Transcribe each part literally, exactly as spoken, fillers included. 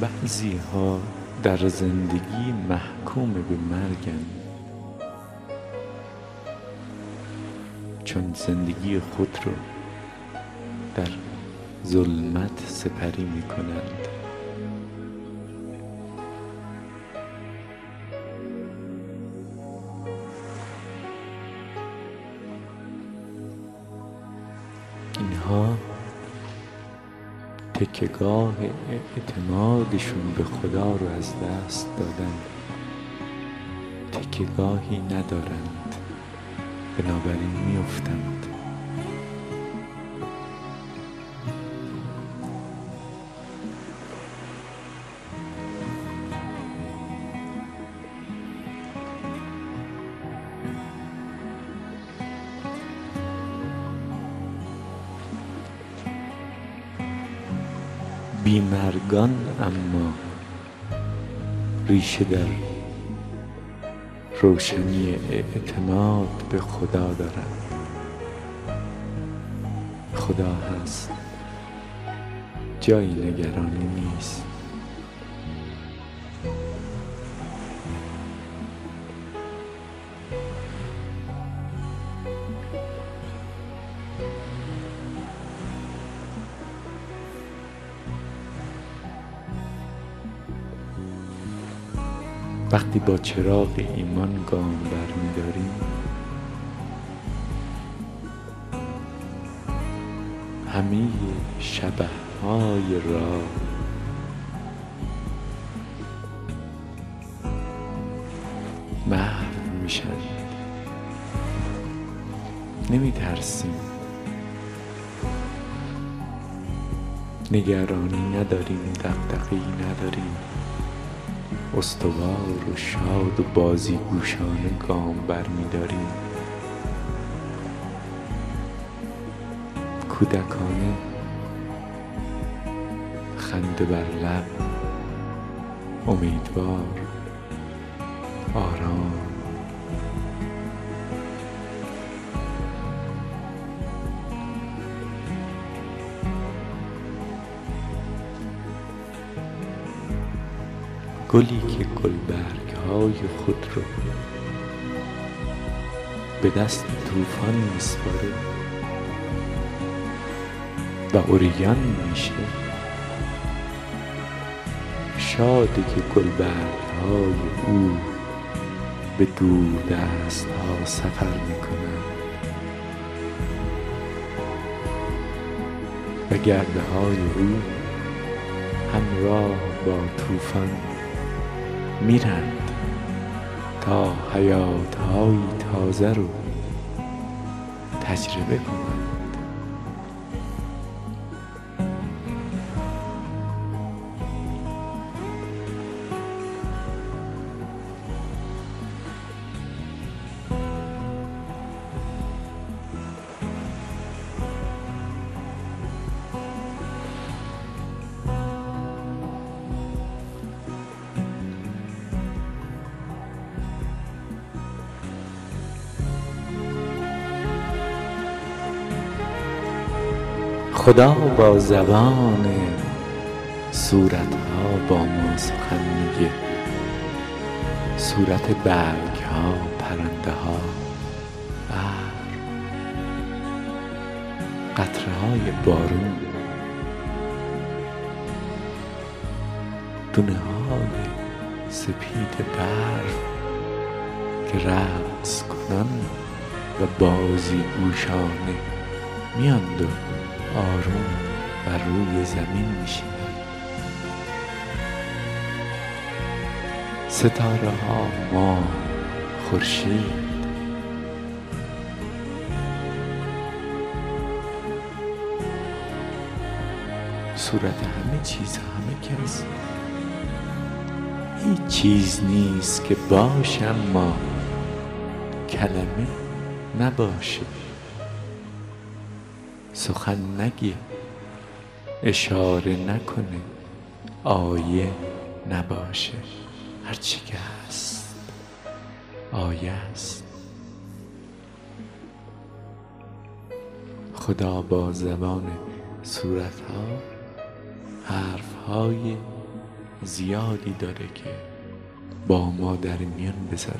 بعضی ها در زندگی محکوم به مرگن، چون زندگی خود رو در ظلمت سپری می کنند. اینها تکیه‌گاه اعتمادشون به خدا رو از دست دادن، تکیه‌گاهی ندارند، بنابراین میافتند. بیمرگان اما ریشه در روشنی اعتماد به خدا دارند. خدا هست، جای نگرانی نیست. وقتی با چراغ ایمان گام برمی‌داریم، همه شبه‌های راه محو میشن. نمی‌ترسیم، نگرانی نداریم، دغدغه‌ای نداریم، استوار و شاد و بازیگوشانه گام برمی‌داریم. کودکانه، خنده بر لب، امیدوار، آرام. گلی که گلبرگ‌های خود رو به دست طوفان می‌سپاره و عریان میشه، شاده که گلبرگ‌های او به دور دست‌ها سفر می‌کنند و گرده‌های او همراه با طوفان میرند تا حیات‌های تازه رو تجربه کنند. خدا با زبان صورتها با ما سخن میگه، صورت برگها، پرنده‌ها، بر، قطره‌های بارون، دونه‌های سپید برف که رقص کنن و بازیگوشانه میاند و آروم بر روی زمین میشینند. ستاره ها، ماه، خورشید، صورت همه چیز، همه کس، هیچ چیز نیست که باشم ما کلمه نباشه، سخن نگه، اشاره نکنه، آیه نباشه. هرچی که هست آیه است. خدا با زبان صورتها، حرفهای زیادی داره که با ما در میان بذاره.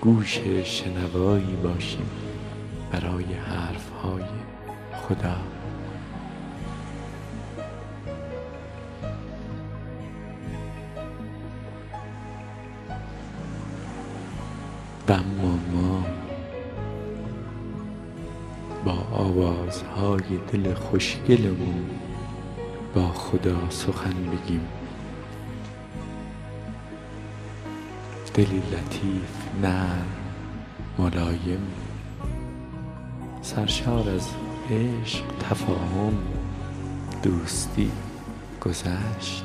گوش شنوایی باشیم برای حرفهای خدا. و اما ما با آوازهای دل خوشگلمون با خدا سخن بگیم، دلی لطیف، نرم، ملایم، سرشار از عشق، تفاهم، دوستی، گذشت.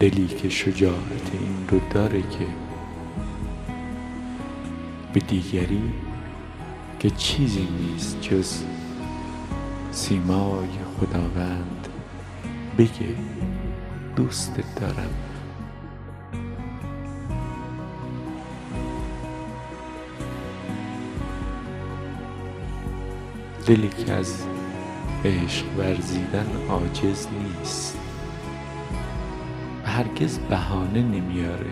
دلی که شجاعت این رو داره که به دیگری که چیزی نیست جز سیمای خداوند بگه دوستت دارم. دلی که از عشق ورزیدن عاجز نیست، هرگز بهانه نمیاره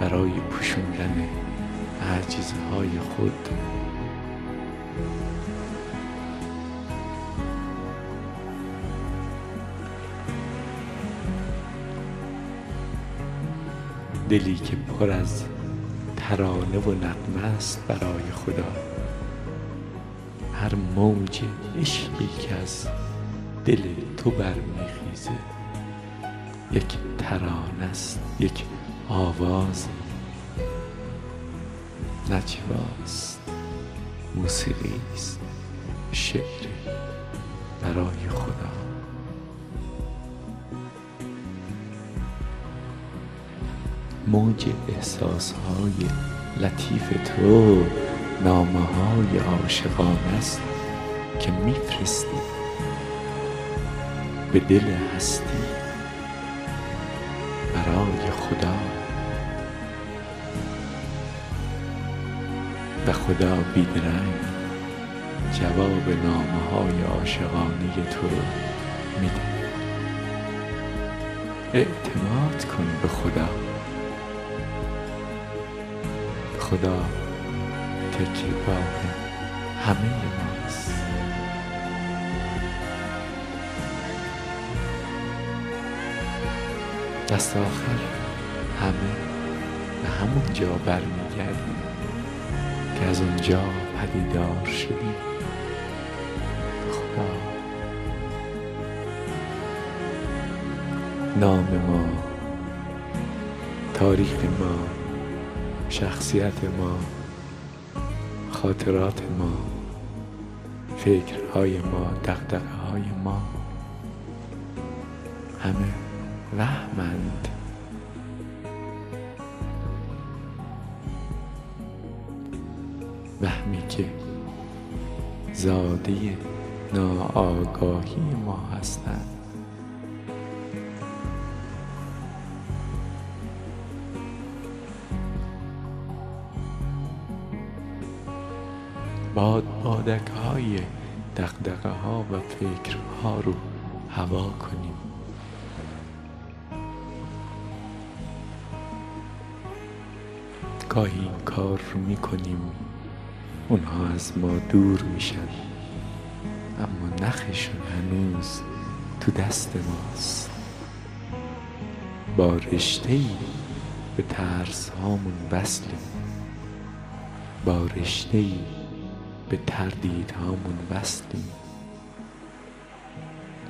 برای پوشوندن عجزهای خود. دلی که پر از ترانه و نغمه است برای خدا، هر موج عشقی که از دل تو برمیخیزه یک ترانه است، یک آواز نجواست، موسیقی است، شعر برای خدا. موج احساسهای لطیف تو، نامه‌های عاشقانه است که میفرستی به دل هستی برای خدا، و خدا بیدرنگ جواب نامه‌های عاشقانه تو میده. اعتماد کن به خدا. خدا تکیه بر همه ماست. دست آخر همه به همون جا برمیگردیم که از اونجا پدیدار شدیم. خدا نام ما، تاریخ ما، شخصیت ما، خاطرات ما، فکرهای ما، دغدغه‌های ما، همه رحمند. وهمی که زاده ناآگاهی ما هستند، باد بادک های دغدغه ها و فکرها رو هوا کنیم. گاهی این کار رو می کنیم، اونها از ما دور میشن، اما نخشون هنوز تو دست ماست. با رشته‌ای به ترس هامون وصلیم، با رشته‌ای به تردید هامون وصلیم،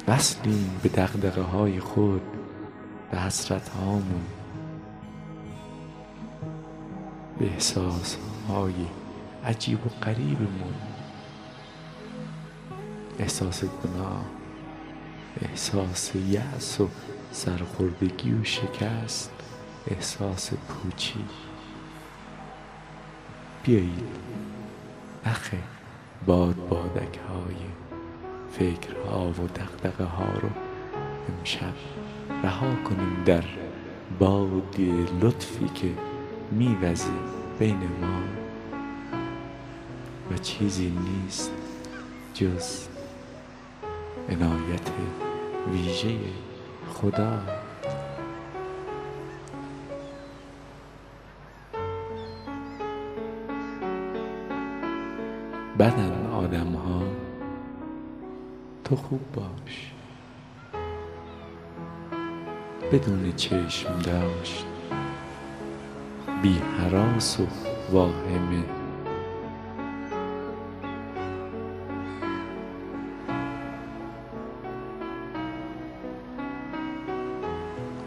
وصلیم به دغدغه های خود، به حسرت هامون، به احساس های عجیب و غریبمون، احساس گناه، احساس یأس و سرخوردگی و شکست، احساس پوچی. بیایید نخه باد بادک های فکرها و دغدغه ها رو امشب رها کنیم در باد لطفی که می‌وزه بین ما. و چیزی نیست جز عنایت ویژه خدا. بدن آدم ها، تو خوب باش، بدون چشم داشت، بی هراس و واهمه،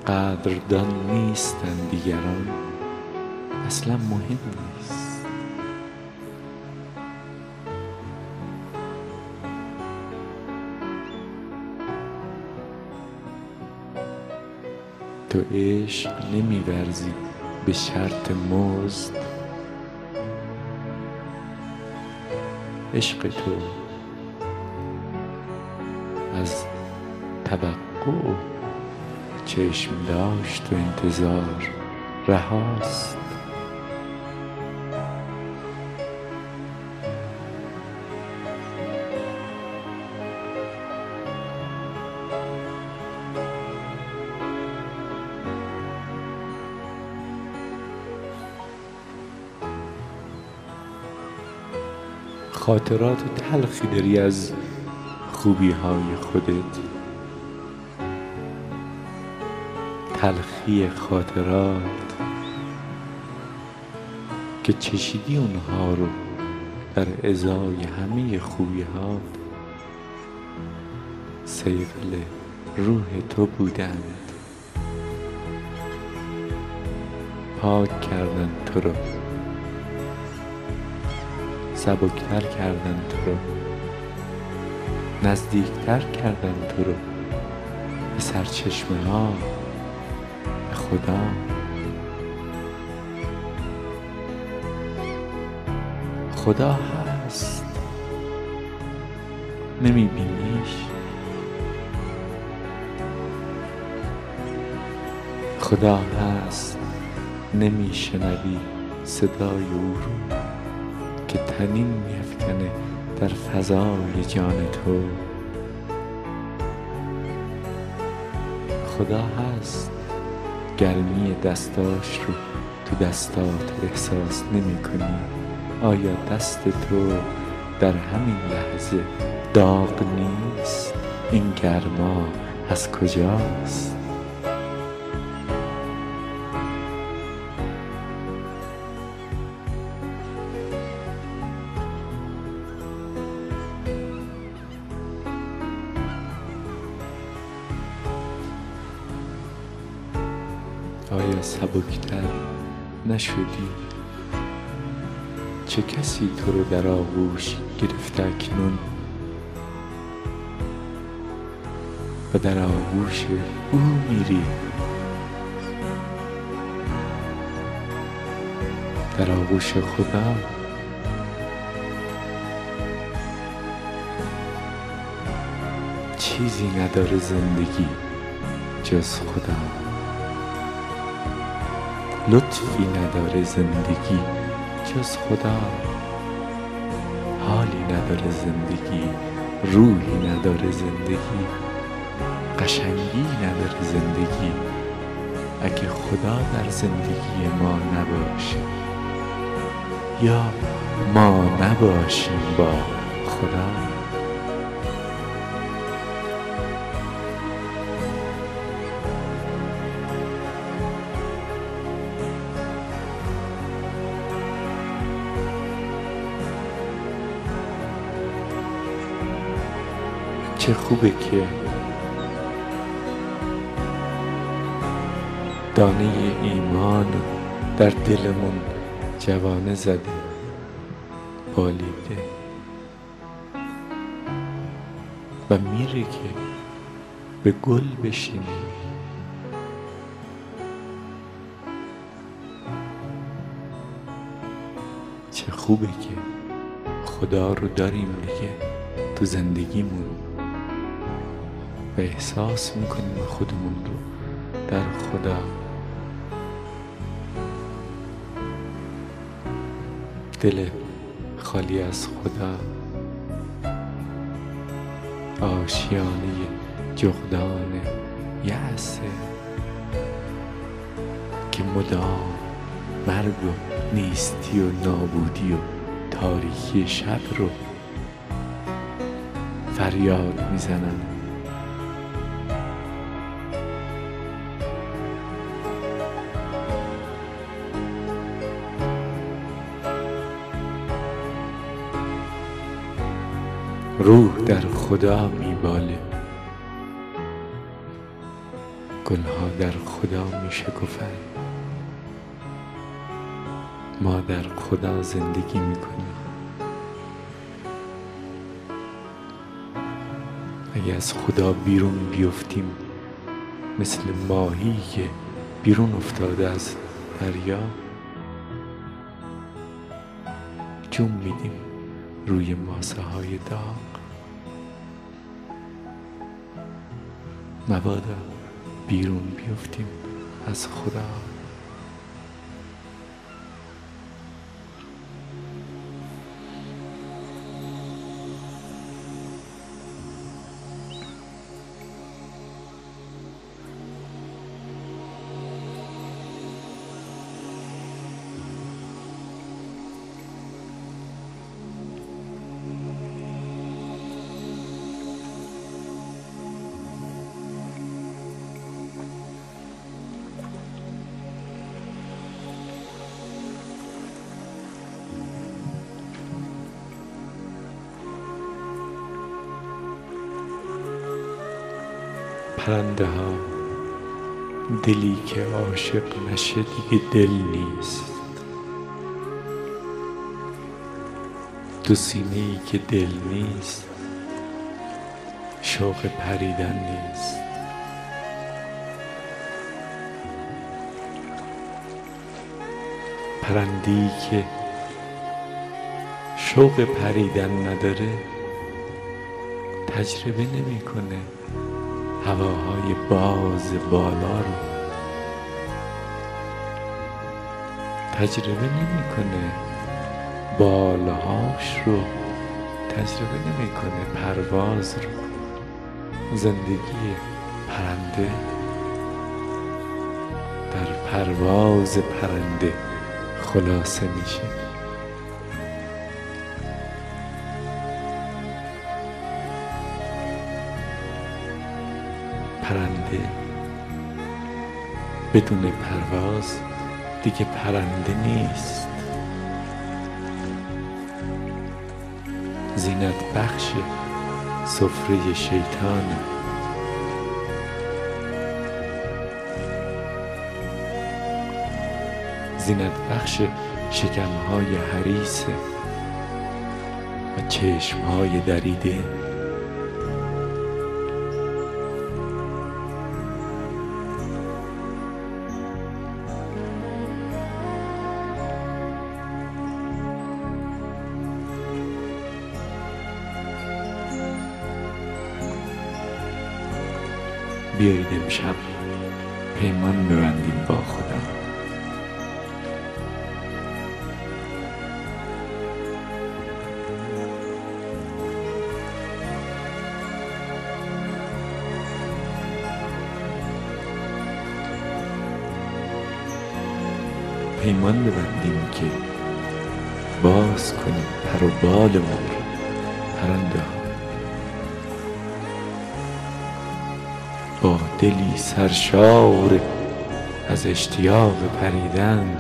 قدردان نیستن دیگران، اصلا مهم نیست. تو عشق نمی‌ورزی به شرط مزد، عشق تو از توقع چشم داشت و انتظار رهاست. خاطرات تلخی داری از خوبی های خودت، تلخی خاطرات که چشیدی اونها رو در ازای همه خوبی ها صیقل روح تو بودند، پاک کردن تو رو، سبکتر کردن تو رو، نزدیکتر کردن تو رو به سرچشمه ها، به خدا. خدا هست، نمیبینیش. خدا هست، نمیشنوی صدای او رو که تنین میفکنه در فضای جان تو. خدا هست، گرمی دستاش رو تو دستات احساس نمی کنی. آیا دست تو در همین لحظه داغ نیست؟ این گرما از کجاست؟ آیا سبکتر نشدی؟ چه کسی تو رو در آغوش گرفته اکنون و در آغوش او میری؟ در آغوش خدا. چیزی نداره زندگی جز خدا، لطفی نداره زندگی جز خدا، حالی نداره زندگی، روحی نداره زندگی، قشنگی نداره زندگی اگه خدا در زندگی ما نباشه، یا ما نباشیم با خدا. چه خوبه که دانه ایمان در دلمون جوانه زده، بالیده و میره که به گل بشینه. چه خوبه که خدا رو داریم دیگه تو زندگیمون و احساس میکنیم خودمون رو در خدا. دل خالی از خدا، آشیانه جغدان یأس که مدام مرگ و نیستی و نابودی و تاریکی شب رو فریاد میزنن. روح در خدا میباله، گلها در خدا میشکفن، ما در خدا زندگی میکنیم. اگه از خدا بیرون بیفتیم مثل ماهی که بیرون افتاده از دریا، جم میدیم روی ماسه های داغ. مبادا بیرون بیفتیم از خدا. پرنده ها، دلی که عاشق نشه دیگه دل نیست. تو سینه‌ای که دل نیست شوق پریدن نیست. پرنده‌ای که شوق پریدن نداره تجربه نمی‌کنه هواهای باز بالا رو، تجربه نمیکنه بالهاش رو، تجربه نمیکنه پرواز رو. زندگی پرنده در پرواز پرنده خلاصه میشه. پرنده بدون پرواز دیگه پرنده نیست. زینت بخش سفره شیطانه. زینت بخش شکمهای حریصه و چشمهای دریده. بیایید امشب پیمان ببندیم با خدا. پیمان ببندیم که باز کنیم پر و بالمون رو، پرنده ها، با دلی سرشار از اشتیاق پریدن،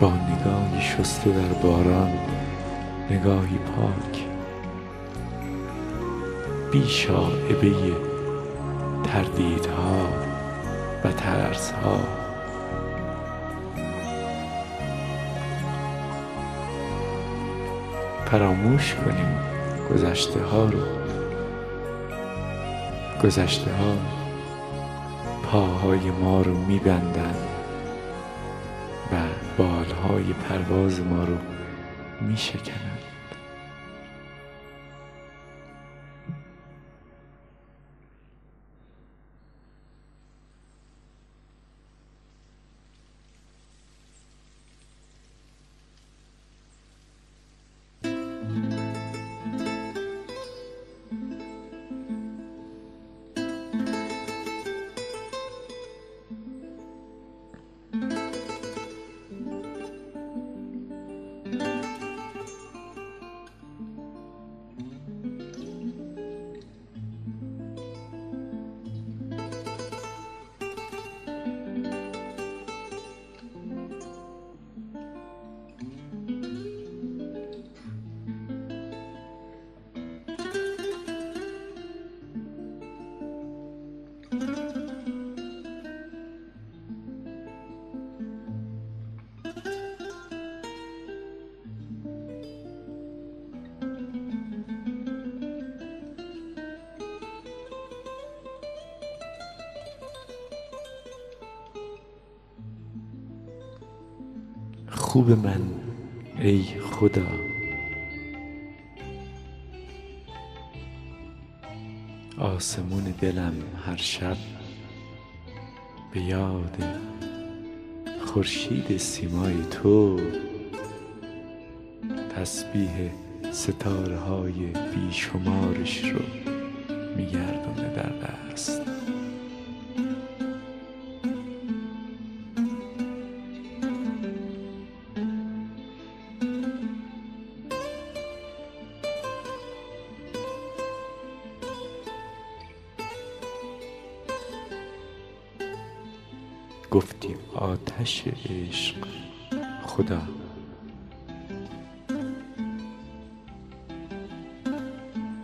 با نگاهی شسته در باران، نگاهی پاک بی شائبه تردیدها و ترسها. فراموش کنیم گذشته ها رو. گذشته ها پاهای ما رو میبندن و بالهای پرواز ما رو میشکنن. خوب من ای خدا. آسمون دلم هر شب به یاد خورشید سیمای تو، تسبیح ستاره‌های بیشمارش رو می‌گردونه در دست. گفتیم آتش عشق خدا،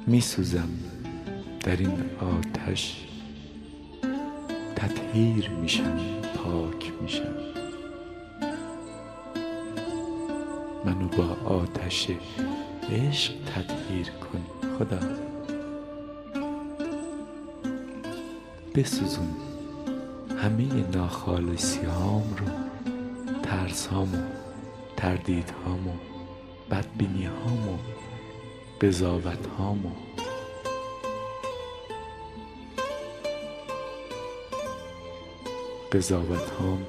می سوزم در این آتش، تطهیر میشم، پاک میشم. منو با آتش عشق تطهیر کن خدا، بسوزون همه ناخالصی هام رو، ترس هام و تردید هام و بدبینی هام و قضاوت هام و قضاوت هام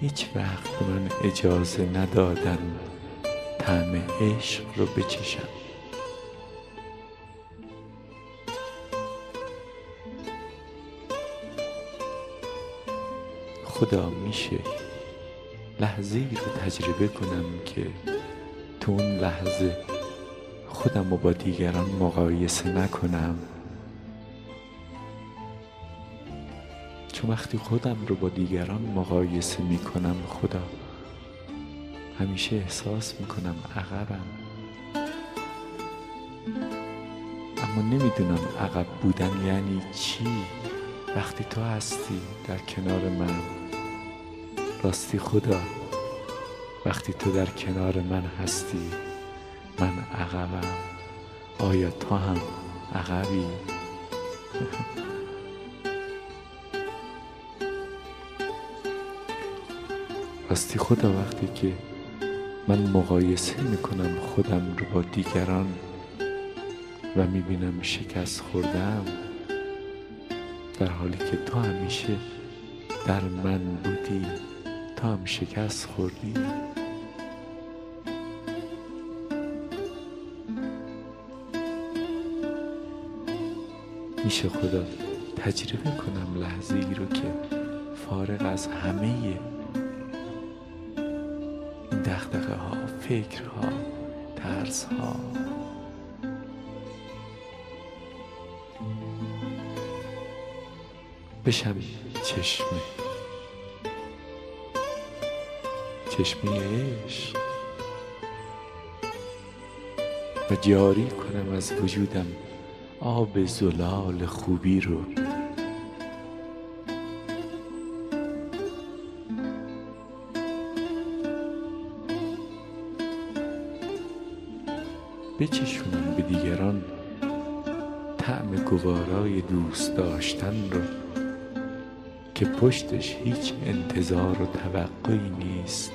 هیچ وقت من اجازه ندادن طعم عشق رو بچشم. خدا میشه لحظه‌ای رو تجربه کنم که تو اون لحظه خودم رو با دیگران مقایسه نکنم، چون وقتی خودم رو با دیگران مقایسه میکنم خدا، همیشه احساس میکنم عقبم، اما نمیدونم عقب بودن یعنی چی. وقتی تو هستی در کنار من، راستی خدا، وقتی تو در کنار من هستی، من عقبم، آیا تو هم عقبی؟ راستی خدا، وقتی که من مقایسه میکنم خودم رو با دیگران و میبینم شکست خوردم، در حالی که تو همیشه در من بودی، تو هم شکست خوردی. میشه خدا تجربه کنم لحظه ای رو که فارغ از همه این دغدغه ها، فکرها، ترس ها، بشم چشمه چشمه عشق و جاری کنم از وجودم آب زلال خوبی رو. بچشونم به دیگران طعم گوارای دوست داشتن رو که پشتش هیچ انتظار و توقعی نیست.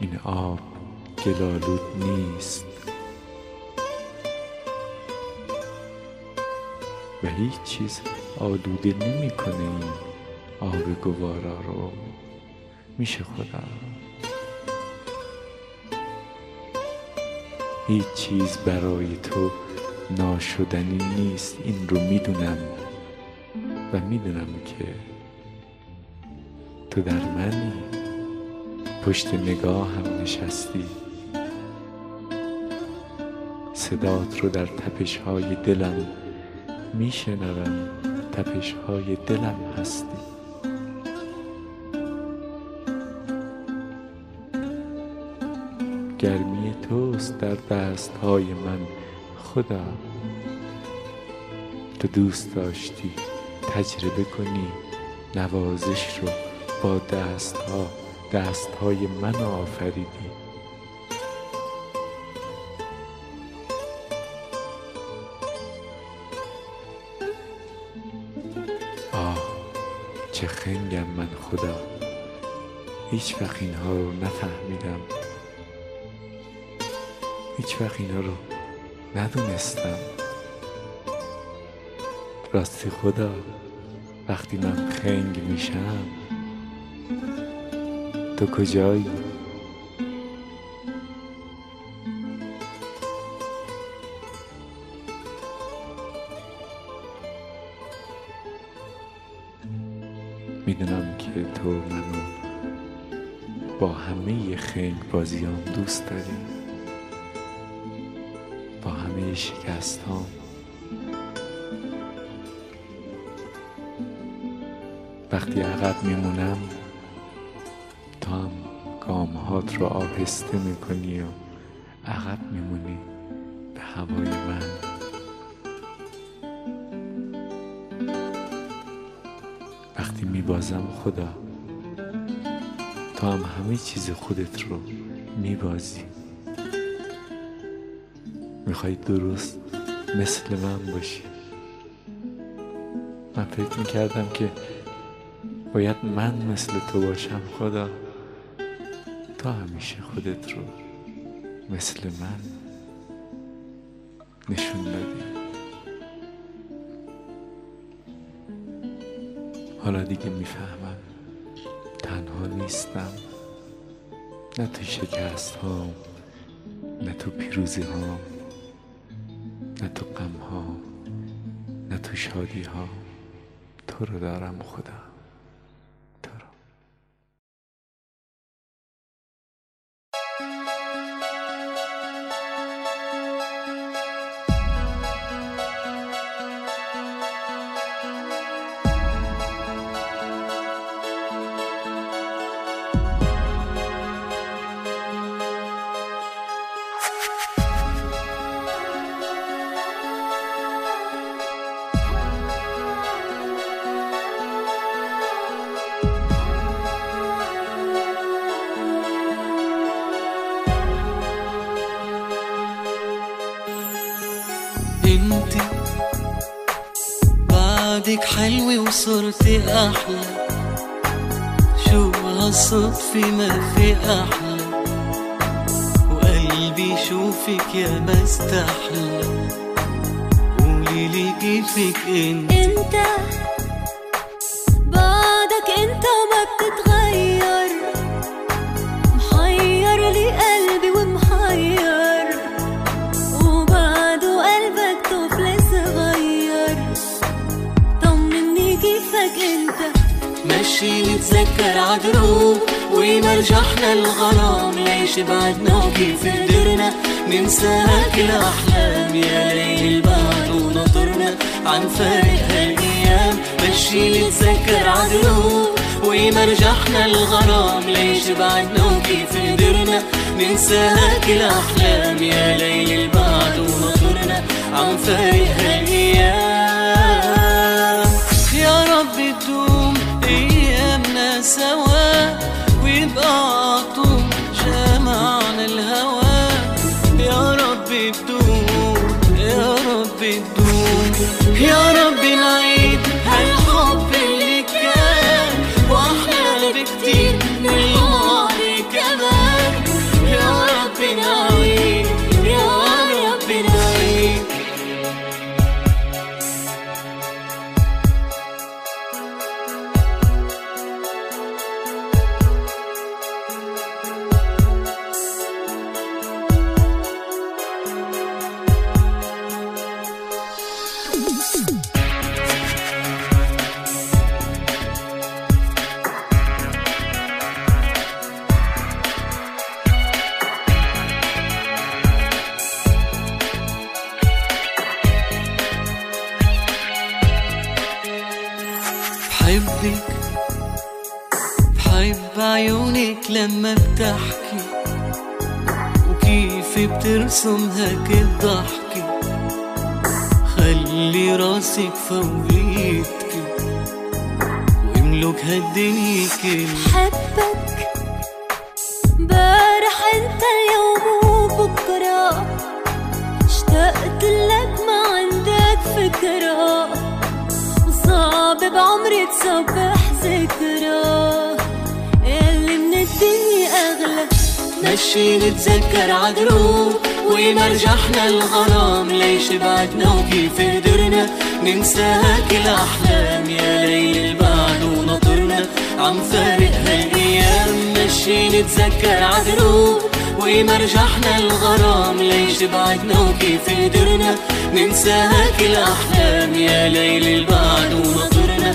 این آب گل‌آلود نیست و هیچ چیز آلوده نمی کنه این آب گوارا رو. میشه خدا هیچ چیز برای تو ناشدنی نیست، این رو میدونم و میدونم که تو در منی، پشت نگاهم نشستی، صدات رو در تپش‌های دلم میشنوم، تپش‌های دلم هستی. گرمی توست در دست‌های من خدا، تو دوست داشتی تجربه کنی نوازش رو، با دست ها دست های من آفریدی. آه چه خنگم من خدا. هیچ وقت اینها رو نفهمیدم، هیچ وقت اینها رو ندونستم. راستی خدا، وقتی من خنگ میشم تو کجایی؟ میدونم که تو منو با همه خنگ بازیام دوست داری، با همه شکستام، وقتی عقب میمونم تو هم گامهات رو آهسته میکنی و عقب میمونی به هوای من. وقتی میبازم خدا، تو هم همه چیز خودت رو میبازی، میخوای درست مثل من باشی. من فکر میکردم که باید من مثل تو باشم خدا، تا همیشه خودت رو مثل من نشون دادی. حالا دیگه میفهمم تنها نیستم، نه تو شکست هام، نه تو پیروزی هام، نه تو غم هام، نه تو شادی هام، تو رو دارم خدا. انتي بعدك حلوة وصرتي أحلى، شو هالصدفة ما في أحلى، وقلبي شوفك يا ما استحلى. قوليلي كيفك انت انت بعدك انت وما بتتغير، محير لي قلبي ومحير، ماشي نتذكر عدروب ومرجحنا الغرام، ليش بعدنا وكيف قدرنا ننسى كل أحلام، يا ليل بعد ونطرنا عن فارق هالأيام. ماشي نتذكر عدروب ومرجحنا الغرام، ليش بعدنا وكيف قدرنا ننسى كل أحلام، يا ليل بعد ونطرنا عن فارق هالأيام. يا رب تدوم أيامنا سوا، ويبقى عطول جمعنا الهوى. يا رب تدوم، يا رب تدوم، يا رب نعيد هالحب اللي كان، وأحلى بكتير من الماضي كمان. يا رب نعيد، يا رب نعيد. بحبك بحب عيونك لما بتحكي، وكيف بترسم هاك الضحكة، خلي راسك فوقيتك واملك هالدنيا كلها. حبك بارح انت اليوم وبكرة، اشتقت لك ما عندك فكرة، صعب بعمري تصبح ذكرى اللي من ماشي نتذكر عدروب ونرجع احنا الغرام، ليش بعدنا وكيف قدرنا ننساها كالأحلام، يا ليل بعد وناطرنا عم فارق هالأيام، ماشي نتذكر عدروب ونرجع احنا الغرام، ليش بعدنا وكيف قدرنا ننساها كالأحلام، يا ليل بعد وناطرنا